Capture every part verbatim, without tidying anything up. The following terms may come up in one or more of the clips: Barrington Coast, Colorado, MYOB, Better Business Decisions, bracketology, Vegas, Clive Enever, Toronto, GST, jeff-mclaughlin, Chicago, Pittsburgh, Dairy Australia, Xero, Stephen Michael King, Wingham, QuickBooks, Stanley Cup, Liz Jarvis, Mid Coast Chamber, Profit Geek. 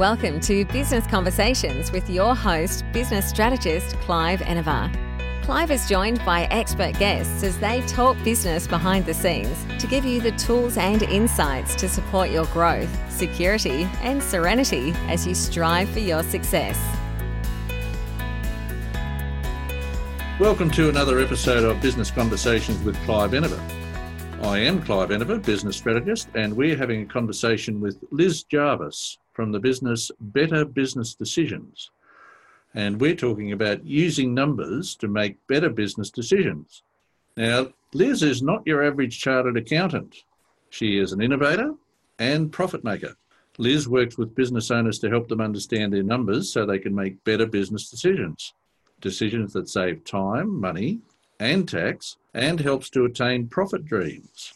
Welcome to Business Conversations with your host, business strategist Clive Enever. Clive is joined by expert guests as they talk business behind the scenes to give you the tools and insights to support your growth, security, and serenity as you strive for your success. Welcome to another episode of Business Conversations with Clive Enever. I am Clive Enever, business strategist, and we're having a conversation with Liz Jarvis from the business Better Business Decisions. And we're talking about using numbers to make better business decisions. Now, Liz is not your average chartered accountant. She is an innovator and profit maker. Liz works with business owners to help them understand their numbers so they can make better business decisions. Decisions that save time, money, and tax, and helps to attain profit dreams.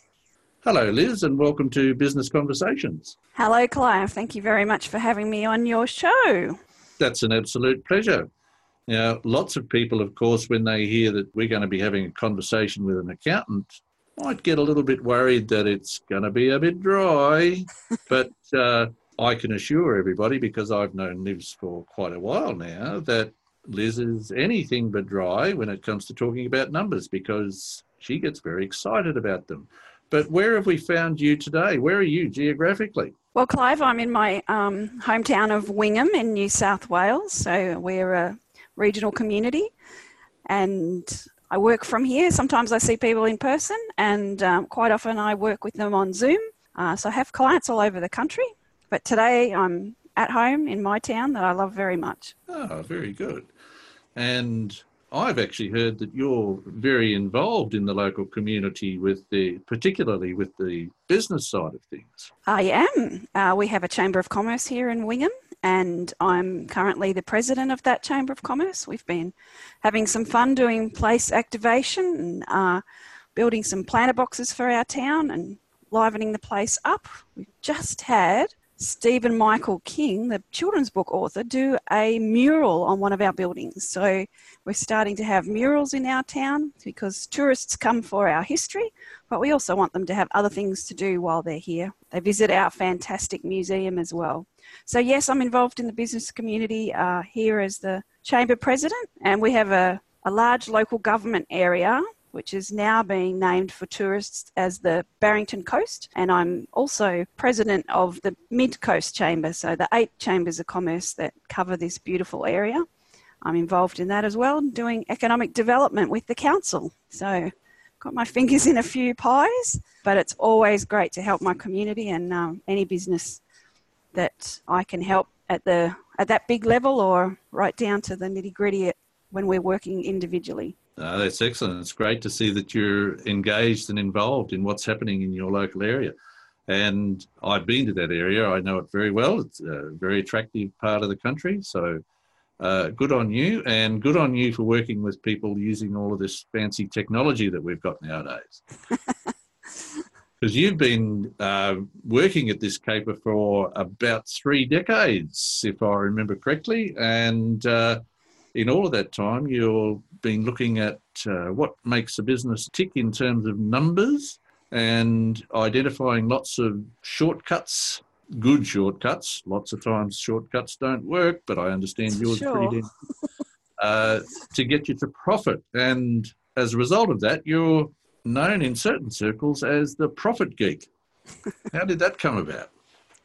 Hello, Liz, and welcome to Business Conversations. Hello, Clive. Thank you very much for having me on your show. That's an absolute pleasure. Now, lots of people, of course, when they hear that we're going to be having a conversation with an accountant, might get a little bit worried that it's going to be a bit dry. but uh, I can assure everybody, because I've known Liz for quite a while now, that Liz is anything but dry when it comes to talking about numbers, because she gets very excited about them. But where have we found you today? Where are you geographically? Well, Clive, I'm in my um, hometown of Wingham in New South Wales, so we're a regional community, and I work from here. Sometimes I see people in person, and um, quite often I work with them on Zoom, uh, so I have clients all over the country, but today I'm at home in my town that I love very much. Oh, very good. And I've actually heard that you're very involved in the local community, with the particularly with the business side of things. I am. Uh, we have a Chamber of Commerce here in Wingham, and I'm currently the president of that Chamber of Commerce. We've been having some fun doing place activation and uh, building some planter boxes for our town and livening the place up. We've just had Stephen Michael King, the children's book author, do a mural on one of our buildings. So we're starting to have murals in our town because tourists come for our history, but we also want them to have other things to do while they're here. They visit our fantastic museum as well. So yes, I'm involved in the business community uh, here as the Chamber President, and we have a, a large local government area which is now being named for tourists as the Barrington Coast. And I'm also president of the Mid Coast Chamber, so the eight chambers of commerce that cover this beautiful area. I'm involved in that as well, doing economic development with the council. So got my fingers in a few pies, but it's always great to help my community and um, any business that I can help at the at that big level or right down to the nitty-gritty when we're working individually. Uh, that's excellent. It's great to see that you're engaged and involved in what's happening in your local area. And I've been to that area. I know it very well. It's a very attractive part of the country. So uh, good on you, and good on you for working with people using all of this fancy technology that we've got nowadays. Because you've been uh, working at this caper for about three decades, if I remember correctly. And uh, in all of that time, you've been looking at uh, what makes a business tick in terms of numbers, and identifying lots of shortcuts, good shortcuts. Lots of times shortcuts don't work, but I understand yours sure. pretty damn uh, to get you to profit. And as a result of that, you're known in certain circles as the Profit Geek. How did that come about?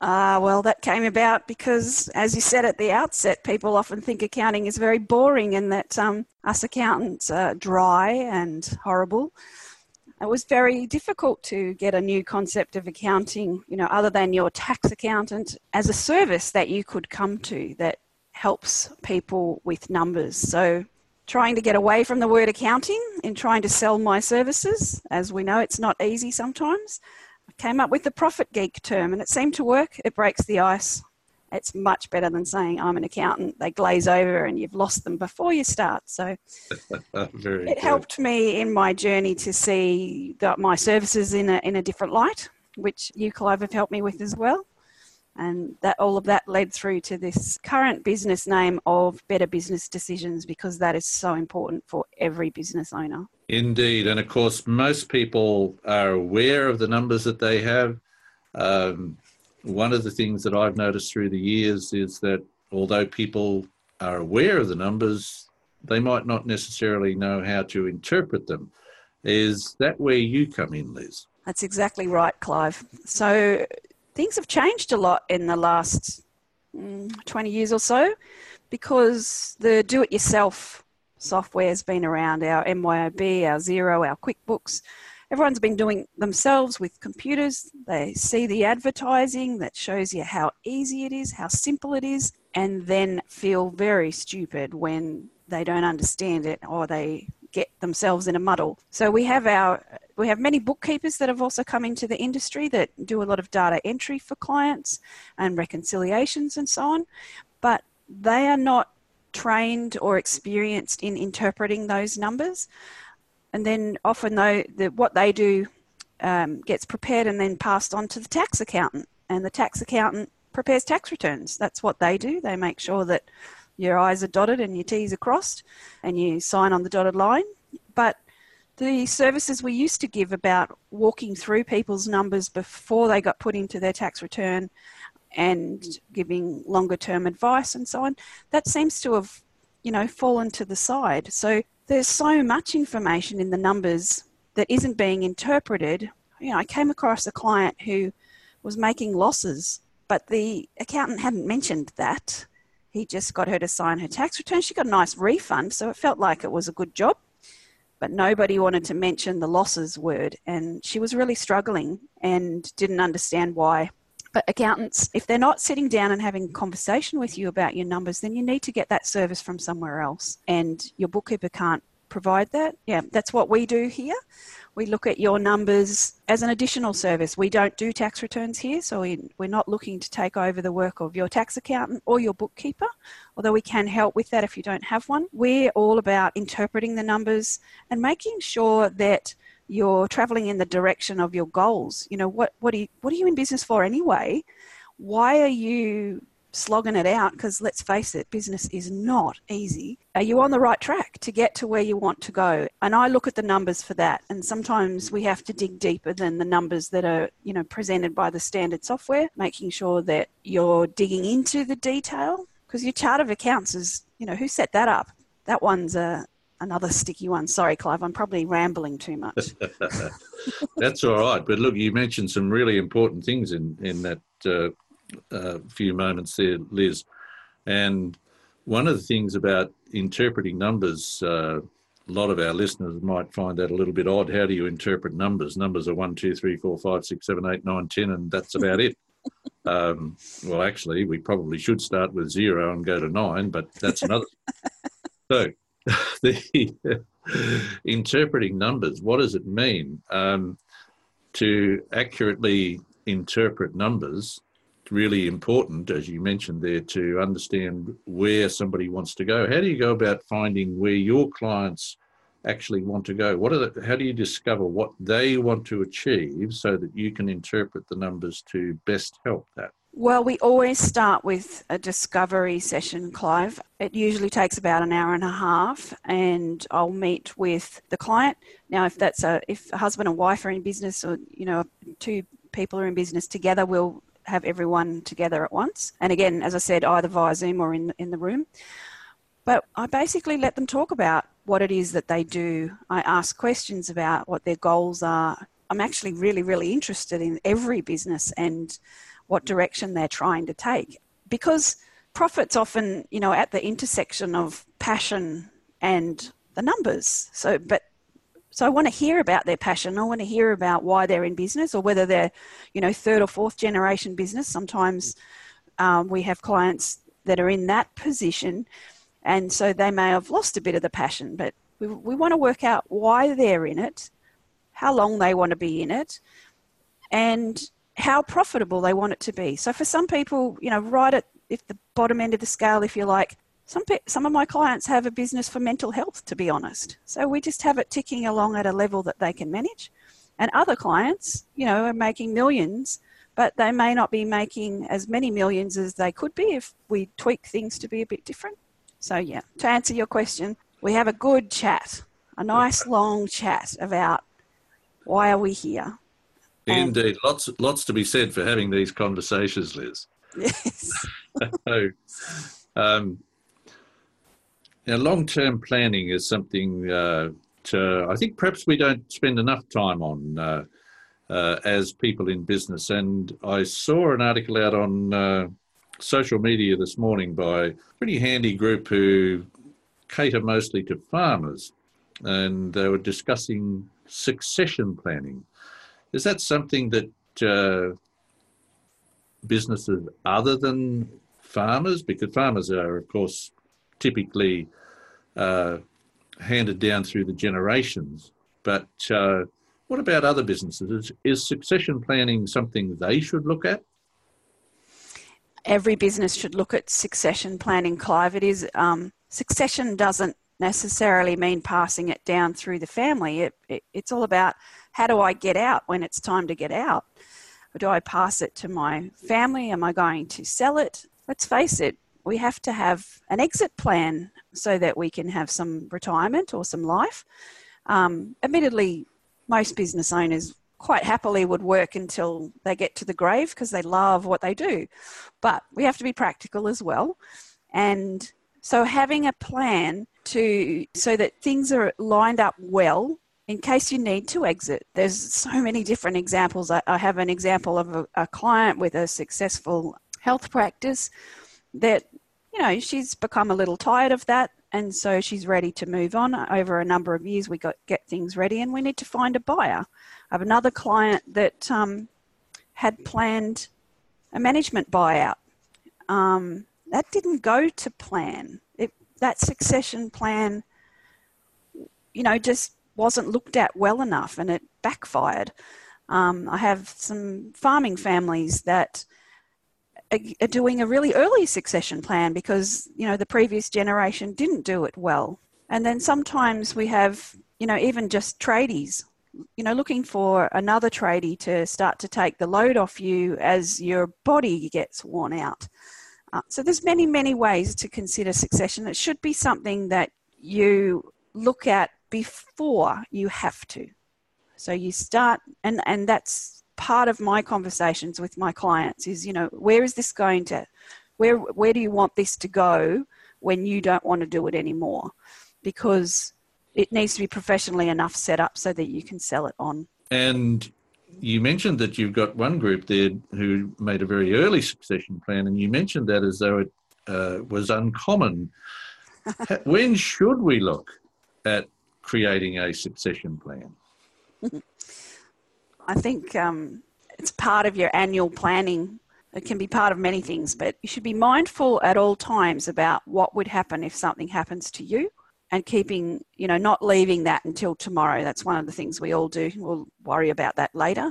Uh, well, that came about because, as you said at the outset, people often think accounting is very boring and that um, us accountants are dry and horrible. It was very difficult to get a new concept of accounting, you know, other than your tax accountant, as a service that you could come to that helps people with numbers. So trying to get away from the word accounting in trying to sell my services, as we know, it's not easy sometimes. Came up with the Profit Geek term, and it seemed to work. It breaks the ice. It's much better than saying, I'm an accountant. They glaze over and you've lost them before you start. So Very it good. helped me in my journey to see that my services in a, in a different light, which you, Clive, have helped me with as well. And that all of that led through to this current business name of Better Business Decisions, because that is so important for every business owner. Indeed. And of course, most people are aware of the numbers that they have. Um, one of the things that I've noticed through the years is that although people are aware of the numbers, they might not necessarily know how to interpret them. Is that where you come in, Liz? That's exactly right, Clive. So things have changed a lot in the last twenty years or so, because the do-it-yourself software has been around. Our M Y O B, our Xero, our QuickBooks, everyone's been doing themselves with computers. They see the advertising that shows you how easy it is, how simple it is, and then feel very stupid when they don't understand it or they get themselves in a muddle. So we have our we have many bookkeepers that have also come into the industry that do a lot of data entry for clients and reconciliations and so on, but they are not trained or experienced in interpreting those numbers. And then often though, the, what they do um, gets prepared and then passed on to the tax accountant, and the tax accountant prepares tax returns. That's what they do. They make sure that your I's are dotted and your T's are crossed and you sign on the dotted line. But the services we used to give about walking through people's numbers before they got put into their tax return and giving longer term advice and so on, that seems to have, you know, fallen to the side. So there's so much information in the numbers that isn't being interpreted. You know, I came across a client who was making losses, but the accountant hadn't mentioned that. He just got her to sign her tax return. She got a nice refund, so it felt like it was a good job, but nobody wanted to mention the losses word, and she was really struggling and didn't understand why. But accountants, if they're not sitting down and having a conversation with you about your numbers, then you need to get that service from somewhere else, and your bookkeeper can't provide that. Yeah, that's what we do here. We look at your numbers as an additional service. We don't do tax returns here, so we, we're not looking to take over the work of your tax accountant or your bookkeeper, although we can help with that if you don't have one. We're all about interpreting the numbers and making sure that you're traveling in the direction of your goals. You know, what, what, are, you, what are you in business for anyway? Why are you slogging it out? Because let's face it, business is not easy. Are you on the right track to get to where you want to go? And I look at the numbers for that. And sometimes we have to dig deeper than the numbers that are, you know, presented by the standard software, making sure that you're digging into the detail, because your chart of accounts is, you know, who set that up? That one's a Another sticky one. Sorry, Clive, I'm probably rambling too much. That's all right. But look, you mentioned some really important things in, in that uh, uh, few moments there, Liz. And one of the things about interpreting numbers, uh, a lot of our listeners might find that a little bit odd. How do you interpret numbers? Numbers are one, two, three, four, five, six, seven, eight, nine, ten, and that's about it. Um, well, actually, we probably should start with zero and go to nine, but that's another. So, the interpreting numbers, what does it mean um, to accurately interpret numbers? It's really important, as you mentioned there, to understand where somebody wants to go. How do you go about finding where your clients actually want to go? What are the, how do you discover what they want to achieve so that you can interpret the numbers to best help that? Well, we always start with a discovery session, Clive. It usually takes about an hour and a half, and I'll meet with the client. Now, if that's a if a husband and wife are in business, or, you know, two people are in business together, we'll have everyone together at once. And again, as I said, either via Zoom or in in the room. But I basically let them talk about what it is that they do. I ask questions about what their goals are. I'm actually really, really interested in every business and what direction they're trying to take, because profit's often, you know, at the intersection of passion and the numbers. So, but, so I want to hear about their passion. I want to hear about why they're in business, or whether they're, you know, third or fourth generation business. Sometimes um, we have clients that are in that position, and so they may have lost a bit of the passion, but we, we want to work out why they're in it, how long they want to be in it, and how profitable they want it to be. So for some people, you know, right at if the bottom end of the scale, if you like, some some of my clients have a business for mental health, to be honest. So we just have it ticking along at a level that they can manage. And other clients, you know, are making millions, but they may not be making as many millions as they could be if we tweak things to be a bit different. So yeah, to answer your question, we have a good chat, a nice long chat about why are we here? Indeed. Lots, lots to be said for having these conversations, Liz. Yes. So, um, now, long-term planning is something uh, to, I think perhaps we don't spend enough time on uh, uh, as people in business. And I saw an article out on uh, social media this morning by a pretty handy group who cater mostly to farmers, and they were discussing succession planning. Is that something that uh, businesses other than farmers, because farmers are, of course, typically uh, handed down through the generations, but uh, what about other businesses? Is, is succession planning something they should look at? Every business should look at succession planning, Clive. It is um, succession doesn't necessarily mean passing it down through the family. It, it, it's all about, how do I get out when it's time to get out? Or do I pass it to my family? Am I going to sell it? Let's face it, we have to have an exit plan so that we can have some retirement or some life. Um, admittedly, most business owners quite happily would work until they get to the grave because they love what they do. But we have to be practical as well. And so having a plan to so that things are lined up well in case you need to exit. There's so many different examples. I, I have an example of a, a client with a successful health practice that, you know, she's become a little tired of that, and so she's ready to move on. Over a number of years, we got get things ready, and we need to find a buyer. I have another client that um, had planned a management buyout. Um, that didn't go to plan. It, that succession plan, you know, just wasn't looked at well enough, and it backfired. Um, I have some farming families that are doing a really early succession plan because, you know, the previous generation didn't do it well. And then sometimes we have, you know, even just tradies, you know, looking for another tradie to start to take the load off you as your body gets worn out. Uh, so there's many, many ways to consider succession. It should be something that you look at before you have to. So you start, and, and that's part of my conversations with my clients is, you know, where is this going to, where, where do you want this to go when you don't want to do it anymore? Because it needs to be professionally enough set up so that you can sell it on. And you mentioned that you've got one group there who made a very early succession plan, and you mentioned that as though it uh, was uncommon. When should we look at creating a succession plan? I think um, it's part of your annual planning. It can be part of many things, but you should be mindful at all times about what would happen if something happens to you. And keeping, you know, not leaving that until tomorrow. That's one of the things we all do. We'll worry about that later.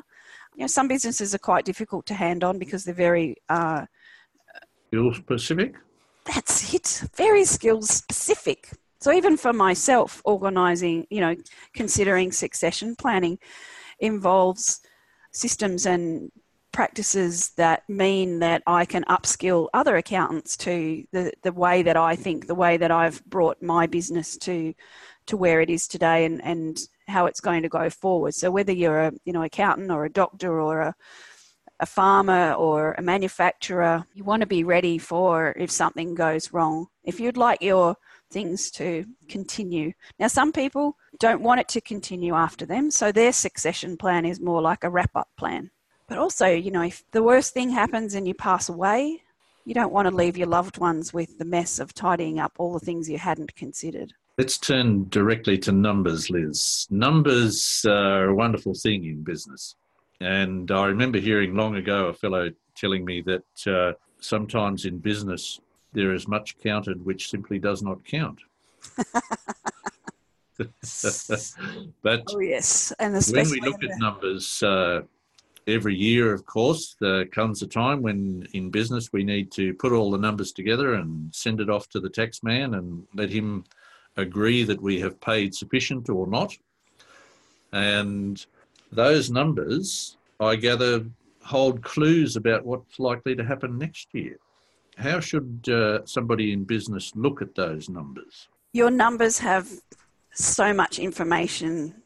You know, some businesses are quite difficult to hand on because they're very... Uh, skill specific? That's it. Very skill specific. So even for myself, organising, you know, considering succession planning involves systems and practices that mean that I can upskill other accountants to the, the way that I think, the way that I've brought my business to to where it is today, and, and how it's going to go forward. So whether you're a you know accountant or a doctor or a, a farmer or a manufacturer, you want to be ready for if something goes wrong, if you'd like your things to continue. Now, some people don't want it to continue after them, so their succession plan is more like a wrap-up plan. But also, you know, if the worst thing happens and you pass away, you don't want to leave your loved ones with the mess of tidying up all the things you hadn't considered. Let's turn directly to numbers, Liz. Numbers are a wonderful thing in business. And I remember hearing long ago a fellow telling me that uh, sometimes in business there is much counted which simply does not count. But oh, yes. And especially when we look at numbers... Uh, Every year, of course, there comes a time when in business we need to put all the numbers together and send it off to the tax man and let him agree that we have paid sufficient or not. And those numbers, I gather, hold clues about what's likely to happen next year. How should uh, somebody in business look at those numbers? Your numbers have so much information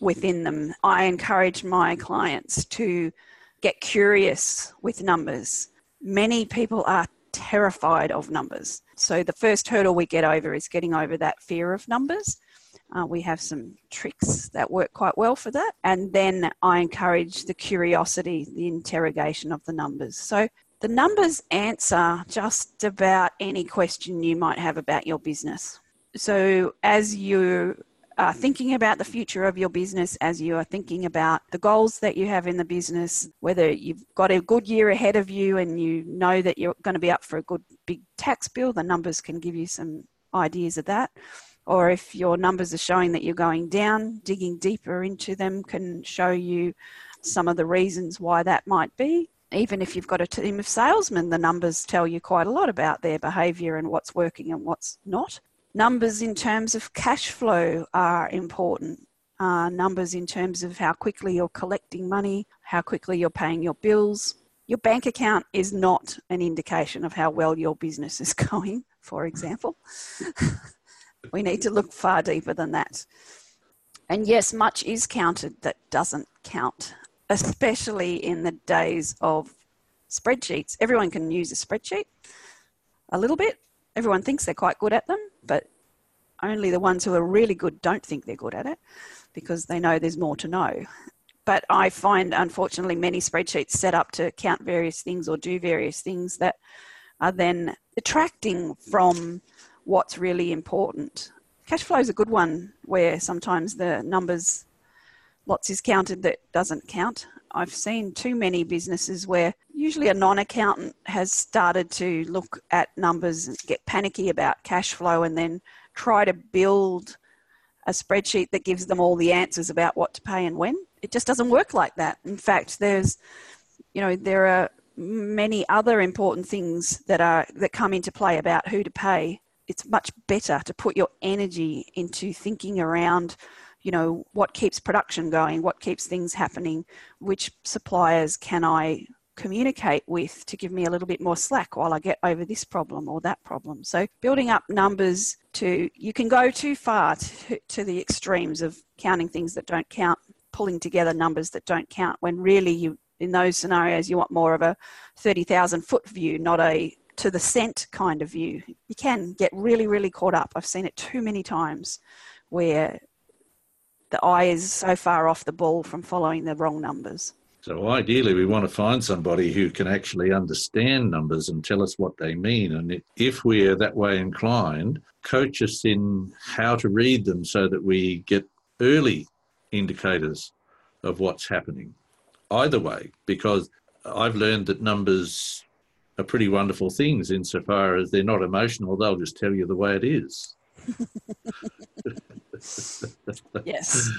within them. I encourage my clients to get curious with numbers. Many people are terrified of numbers. So the first hurdle we get over is getting over that fear of numbers. Uh, we have some tricks that work quite well for that. And then I encourage the curiosity, the interrogation of the numbers. So the numbers answer just about any question you might have about your business. So as you are thinking about the future of your business, as you are thinking about the goals that you have in the business, whether you've got a good year ahead of you and you know that you're going to be up for a good big tax bill, the numbers can give you some ideas of that. Or if your numbers are showing that you're going down, digging deeper into them can show you some of the reasons why that might be. Even if you've got a team of salesmen, the numbers tell you quite a lot about their behaviour and what's working and what's not. Numbers in terms of cash flow are important. Uh, numbers in terms of how quickly you're collecting money, how quickly you're paying your bills. Your bank account is not an indication of how well your business is going, for example. We need to look far deeper than that. And yes, much is counted that doesn't count, especially in the days of spreadsheets. Everyone can use a spreadsheet a little bit. Everyone thinks they're quite good at them, but only the ones who are really good don't think they're good at it because they know there's more to know. But I find, unfortunately, many spreadsheets set up to count various things or do various things that are then detracting from what's really important. Cash flow is a good one where sometimes the numbers, lots is counted that doesn't count. I've seen too many businesses where usually a non-accountant has started to look at numbers and get panicky about cash flow and then try to build a spreadsheet that gives them all the answers about what to pay and when. It just doesn't work like that. In fact, there's, you know, there are many other important things that are that come into play about who to pay. It's much better to put your energy into thinking around, you know, what keeps production going, what keeps things happening, which suppliers can I communicate with to give me a little bit more slack while I get over this problem or that problem. So building up numbers to, you can go too far to, to the extremes of counting things that don't count, pulling together numbers that don't count, when really you, in those scenarios, you want more of a thirty thousand foot view, not a to the cent kind of view. You can get really, really caught up. I've seen it too many times where the eye is so far off the ball from following the wrong numbers. So ideally, we want to find somebody who can actually understand numbers and tell us what they mean. And if we're that way inclined, coach us in how to read them so that we get early indicators of what's happening. Either way, because I've learned that numbers are pretty wonderful things insofar as they're not emotional. They'll just tell you the way it is. Yes.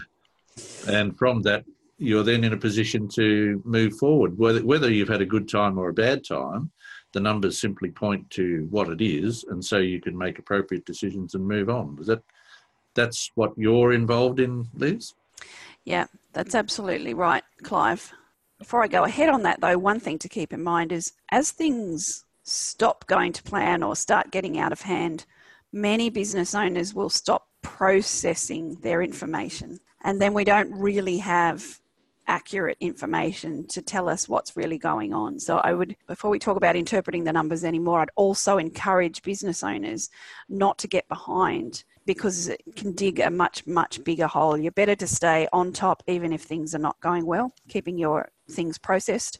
And from that, you're then in a position to move forward. Whether, whether you've had a good time or a bad time, the numbers simply point to what it is, and so you can make appropriate decisions and move on. Is that, that's what you're involved in, Liz? Yeah, that's absolutely right, Clive. Before I go ahead on that, though, one thing to keep in mind is as things stop going to plan or start getting out of hand, many business owners will stop processing their information. And then we don't really have accurate information to tell us what's really going on. So I would, before we talk about interpreting the numbers anymore, I'd also encourage business owners not to get behind, because it can dig a much, much bigger hole. You're better to stay on top, even if things are not going well, keeping your things processed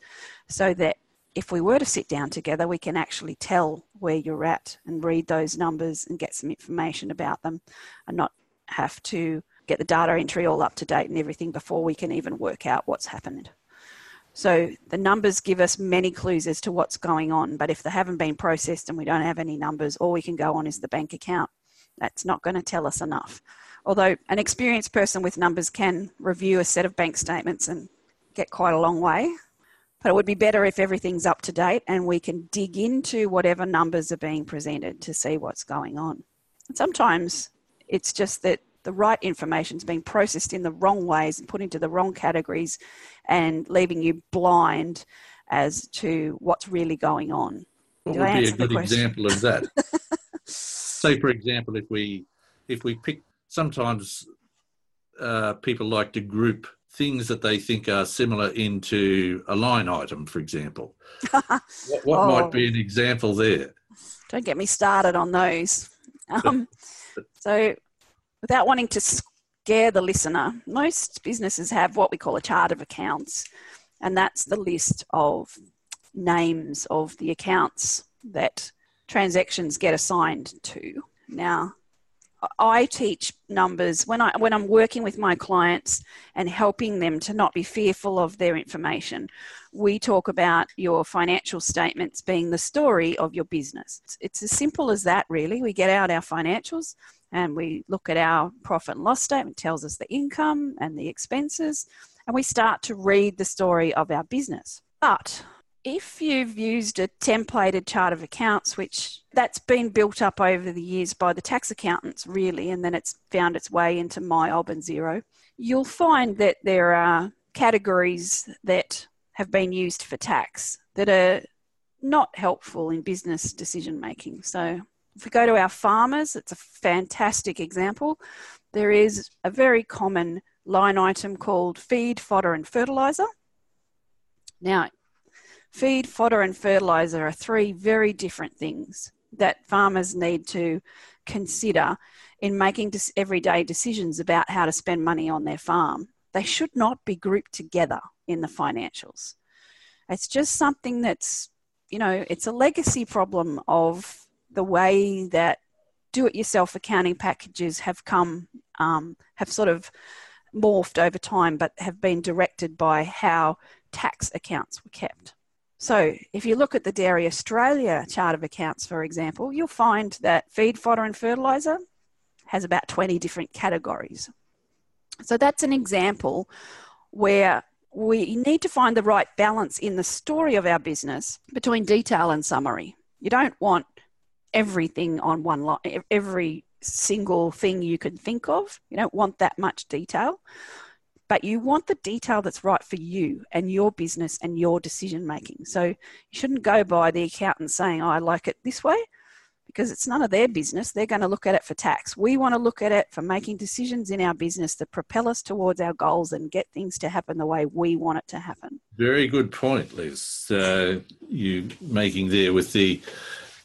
so that if we were to sit down together, we can actually tell where you're at and read those numbers and get some information about them and not have to get the data entry all up to date and everything before we can even work out what's happened. So the numbers give us many clues as to what's going on, but if they haven't been processed and we don't have any numbers, all we can go on is the bank account. That's not going to tell us enough. Although an experienced person with numbers can review a set of bank statements and get quite a long way, but it would be better if everything's up to date and we can dig into whatever numbers are being presented to see what's going on. And sometimes it's just that the right information is being processed in the wrong ways and put into the wrong categories and leaving you blind as to what's really going on. What would be a good example of that? Say, for example, if we if we pick sometimes uh, people like to group things that they think are similar into a line item, for example. what what oh. might be an example there? Don't get me started on those. Um, so without wanting to scare the listener, most businesses have what we call a chart of accounts, and that's the list of names of the accounts that transactions get assigned to. Now, I teach numbers when I when I'm working with my clients and helping them to not be fearful of their information. We talk about your financial statements being the story of your business. It's as simple as that, really. We get out our financials and we look at our profit and loss statement, tells us the income and the expenses, and we start to read the story of our business. But if you've used a templated chart of accounts, which that's been built up over the years by the tax accountants, really, and then it's found its way into M Y O B and Xero, you'll find that there are categories that have been used for tax that are not helpful in business decision making. So if we go to our farmers, it's a fantastic example. There is a very common line item called feed, fodder and fertiliser. Now, feed, fodder and fertiliser are three very different things that farmers need to consider in making everyday decisions about how to spend money on their farm. They should not be grouped together in the financials. It's just something that's, you know, it's a legacy problem of the way that do-it-yourself accounting packages have come, um, have sort of morphed over time, but have been directed by how tax accounts were kept. So if you look at the Dairy Australia chart of accounts, for example, you'll find that feed, fodder and fertiliser has about twenty different categories. So that's an example where we need to find the right balance in the story of our business between detail and summary. You don't want everything on one line, every single thing you can think of. You don't want that much detail. But you want the detail that's right for you and your business and your decision making. So you shouldn't go by the accountant saying, oh, I like it this way, because it's none of their business. They're going to look at it for tax. We want to look at it for making decisions in our business that propel us towards our goals and get things to happen the way we want it to happen. Very good point, Liz, uh, you making there with the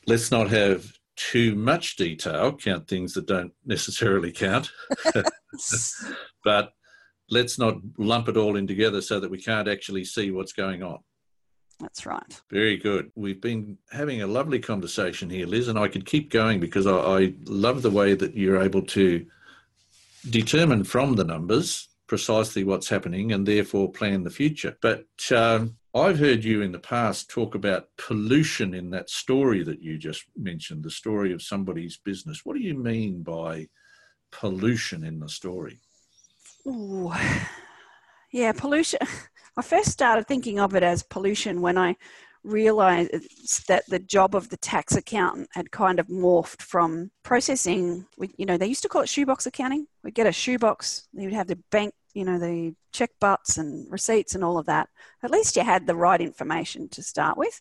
let's not have too much detail, count things that don't necessarily count. But let's not lump it all in together so that we can't actually see what's going on. That's right. Very good. We've been having a lovely conversation here, Liz, and I could keep going because I, I love the way that you're able to determine from the numbers precisely what's happening and therefore plan the future. But um, I've heard you in the past talk about pollution in that story that you just mentioned, the story of somebody's business. What do you mean by pollution in the story? Ooh. Yeah, pollution. I first started thinking of it as pollution when I realised that the job of the tax accountant had kind of morphed from processing, you know, they used to call it shoebox accounting. We'd get a shoebox, you'd have the bank, you know, the check butts and receipts and all of that. At least you had the right information to start with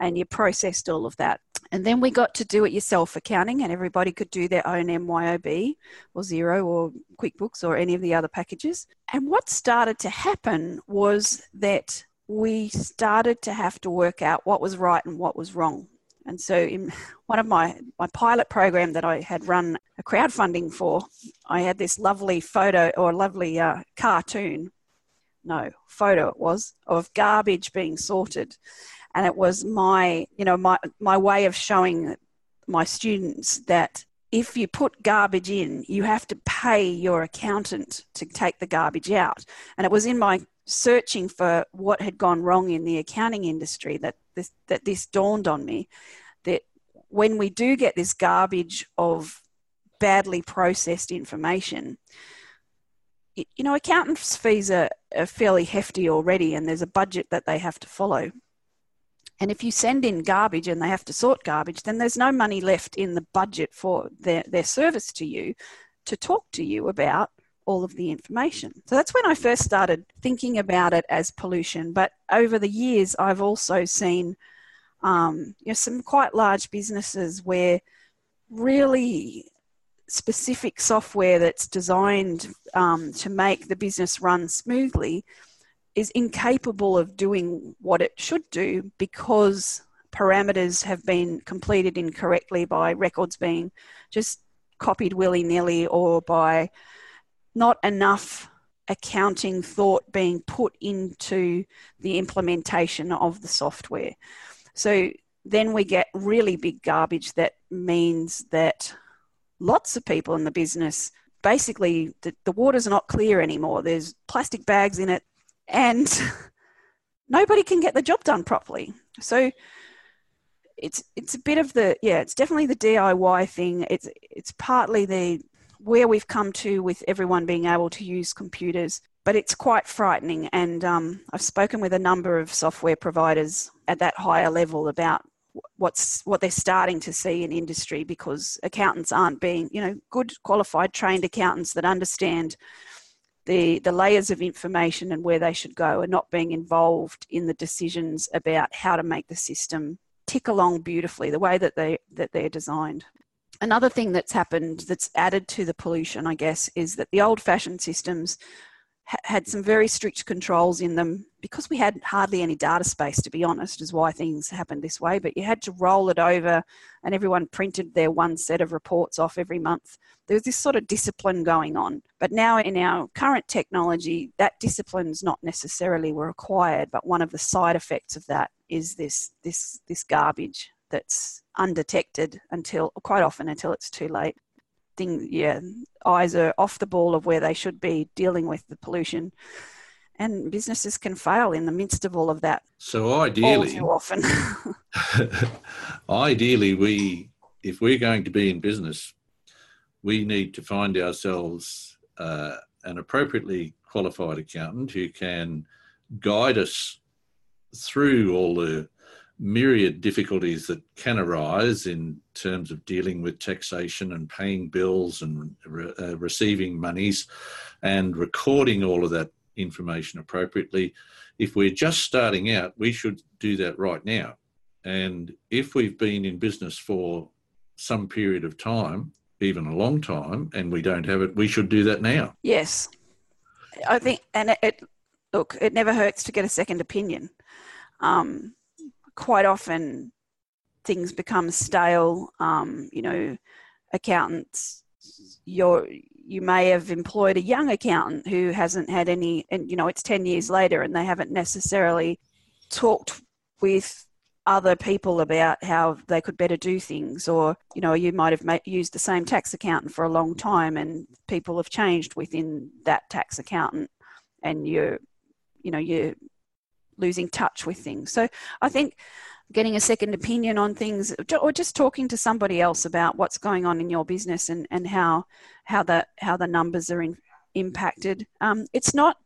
and you processed all of that. And then we got to do-it-yourself accounting and everybody could do their own M Y O B or Xero or QuickBooks or any of the other packages. And what started to happen was that we started to have to work out what was right and what was wrong. And so in one of my, my pilot program that I had run a crowdfunding for, I had this lovely photo or lovely uh, cartoon, no, photo it was, of garbage being sorted. And it was my, you know, my, my way of showing my students that if you put garbage in, you have to pay your accountant to take the garbage out. And it was in my searching for what had gone wrong in the accounting industry that this, that this dawned on me, that when we do get this garbage of badly processed information, you know, accountants' fees are, are fairly hefty already and there's a budget that they have to follow. And if you send in garbage and they have to sort garbage, then there's no money left in the budget for their, their service to you to talk to you about all of the information. So that's when I first started thinking about it as pollution. But over the years, I've also seen um, you know, some quite large businesses where really specific software that's designed um, to make the business run smoothly is incapable of doing what it should do because parameters have been completed incorrectly by records being just copied willy-nilly or by not enough accounting thought being put into the implementation of the software. So then we get really big garbage that means that lots of people in the business, basically the, the water's not clear anymore. There's plastic bags in it and nobody can get the job done properly. So it's it's a bit of the, yeah, it's definitely the D I Y thing. It's, it's partly the where we've come to with everyone being able to use computers, but it's quite frightening. And um, I've spoken with a number of software providers at that higher level about what's what they're starting to see in industry, because accountants aren't being, you know, good qualified trained accountants that understand the the layers of information and where they should go are not being involved in the decisions about how to make the system tick along beautifully the way that they that they're designed. Another thing that's happened that's added to the pollution, I guess, is that the old-fashioned systems ha- had some very strict controls in them because we had hardly any data space, to be honest, is why things happened this way. But you had to roll it over and everyone printed their one set of reports off every month. There was this sort of discipline going on. But now in our current technology, that discipline's not necessarily required, but one of the side effects of that is this this this garbage that's undetected until quite often until it's too late. Thing, yeah, eyes are off the ball of where they should be dealing with the pollution, and businesses can fail in the midst of all of that. So ideally, all too often, ideally, we if we're going to be in business, we need to find ourselves uh, an appropriately qualified accountant who can guide us through all the myriad difficulties that can arise in terms of dealing with taxation and paying bills and re- uh, receiving monies and recording all of that information appropriately. If we're just starting out, we should do that right now. And if we've been in business for some period of time, even a long time, and we don't have it, we should do that now. Yes. I think, and it, look, it never hurts to get a second opinion. Um, Quite often things become stale, um, you know, accountants, you're, you may have employed a young accountant who hasn't had any, and, you know, it's ten years later and they haven't necessarily talked with other people about how they could better do things, or, you know, you might have made, used the same tax accountant for a long time and people have changed within that tax accountant and you're, you know, you're losing touch with things. So I think getting a second opinion on things, or just talking to somebody else about what's going on in your business and, and how how the how the numbers are in, impacted. Um, it's not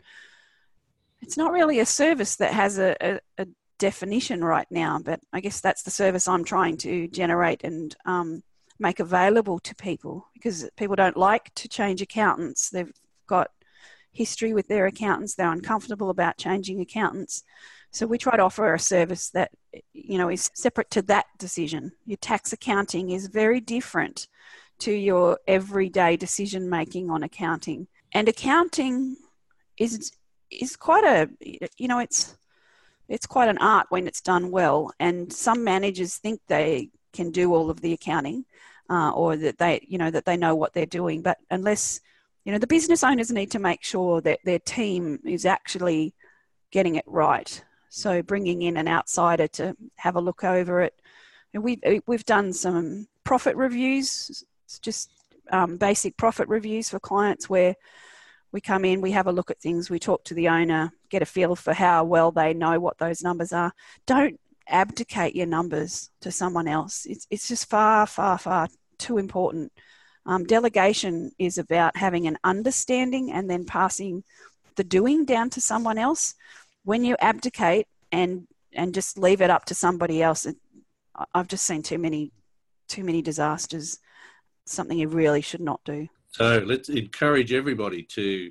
it's not really a service that has a, a, a definition right now, but I guess that's the service I'm trying to generate and um, make available to people, because people don't like to change accountants. They've got history with their accountants, they're uncomfortable about changing accountants. So we try to offer a service that, you know, is separate to that decision. Your tax accounting is very different to your everyday decision making on accounting. And accounting is is quite a, you know, it's it's quite an art when it's done well. And some managers think they can do all of the accounting, uh, or that they, you know, that they know what they're doing. But unless You know, the business owners need to make sure that their team is actually getting it right. So bringing in an outsider to have a look over it. And we've, we've done some profit reviews, just um, basic profit reviews for clients where we come in, we have a look at things, we talk to the owner, get a feel for how well they know what those numbers are. Don't abdicate your numbers to someone else. It's, it's just far, far, far too important. Um, delegation is about having an understanding and then passing the doing down to someone else. When you abdicate and and just leave it up to somebody else, I've just seen too many too many disasters. Something you really should not do. So let's encourage everybody to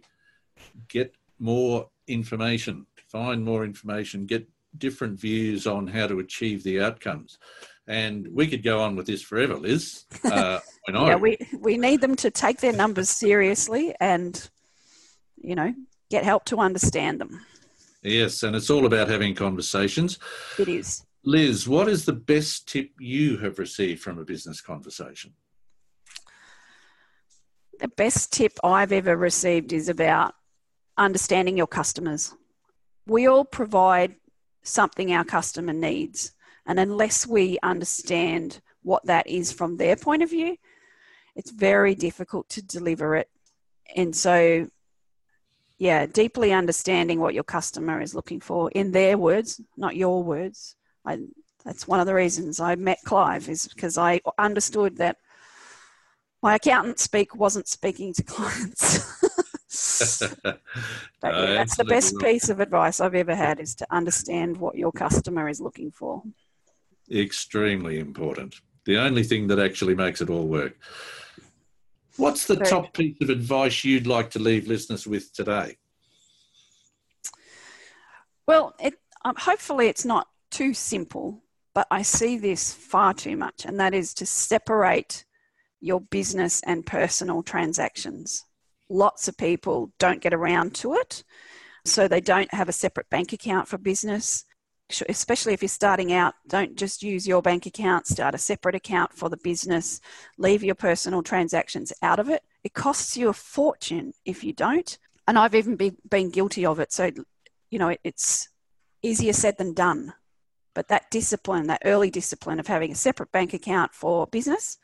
get more information, find more information, get different views on how to achieve the outcomes. And we could go on with this forever, Liz. Uh, when yeah, I... we, we need them to take their numbers seriously and, you know, get help to understand them. Yes, and it's all about having conversations. It is. Liz, what is the best tip you have received from a business conversation? The best tip I've ever received is about understanding your customers. We all provide something our customer needs, and unless we understand what that is from their point of view, it's very difficult to deliver it. And so, yeah, deeply understanding what your customer is looking for in their words, not your words. I, that's one of the reasons I met Clive, is because I understood that my accountant speak wasn't speaking to clients. But yeah, no, that's the best right. piece of advice I've ever had, is to understand what your customer is looking for. Extremely important. The only thing that actually makes it all work. What's the Very top piece of advice you'd like to leave listeners with today? Well, it, um, hopefully it's not too simple, but I see this far too much, and that is to separate your business and personal transactions. Lots of people don't get around to it, so they don't have a separate bank account for business. Especially if you're starting out, don't just use your bank account, start a separate account for the business, leave your personal transactions out of it. It costs you a fortune if you don't. And I've even be, been guilty of it. So, you know, it, it's easier said than done. But that discipline, that early discipline of having a separate bank account for business,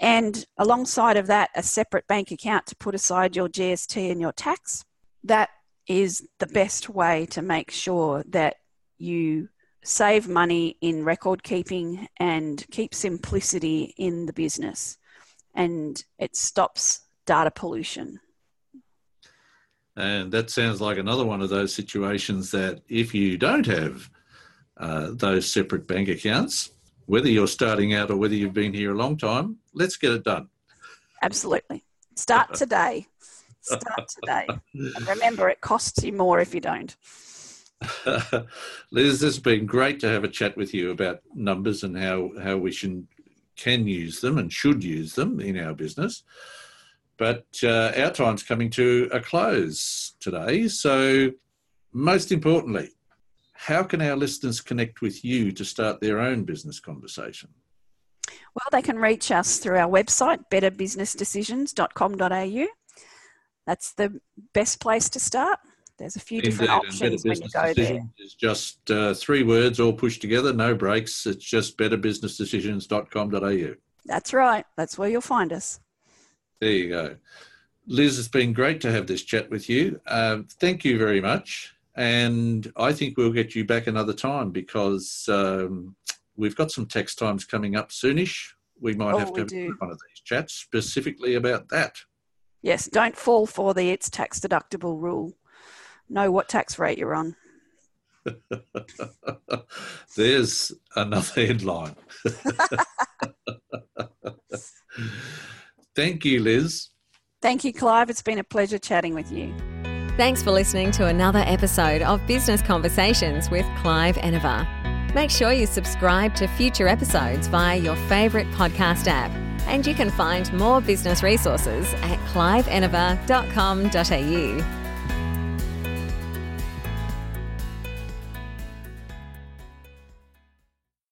and alongside of that, a separate bank account to put aside your G S T and your tax, that is the best way to make sure that you save money in record keeping and keep simplicity in the business, and it stops data pollution. And that sounds like another one of those situations that if you don't have uh, those separate bank accounts, whether you're starting out or whether you've been here a long time, let's get it done. Absolutely. Start today. Start today. And remember, it costs you more if you don't. Liz, it's been great to have a chat with you about numbers and how, how we should, can use them and should use them in our business. But uh, our time's coming to a close today. So most importantly, how can our listeners connect with you to start their own business conversation? Well, they can reach us through our website, better business decisions dot com dot a u. That's the best place to start. There's a few Indeed, different options when you go there. It's just uh, three words all pushed together, no breaks. It's just better business decisions dot com dot a u. That's right. That's where you'll find us. There you go. Liz, it's been great to have this chat with you. Uh, thank you very much. And I think we'll get you back another time, because um, we've got some tax times coming up soonish. We might oh, have to have do. one of these chats specifically about that. Yes, don't fall for the it's tax deductible rule. Know what tax rate you're on. There's another headline. Thank you, Liz. Thank you, Clive. It's been a pleasure chatting with you. Thanks for listening to another episode of Business Conversations with Clive Enever. Make sure you subscribe to future episodes via your favourite podcast app, and you can find more business resources at clive enever dot com dot a u.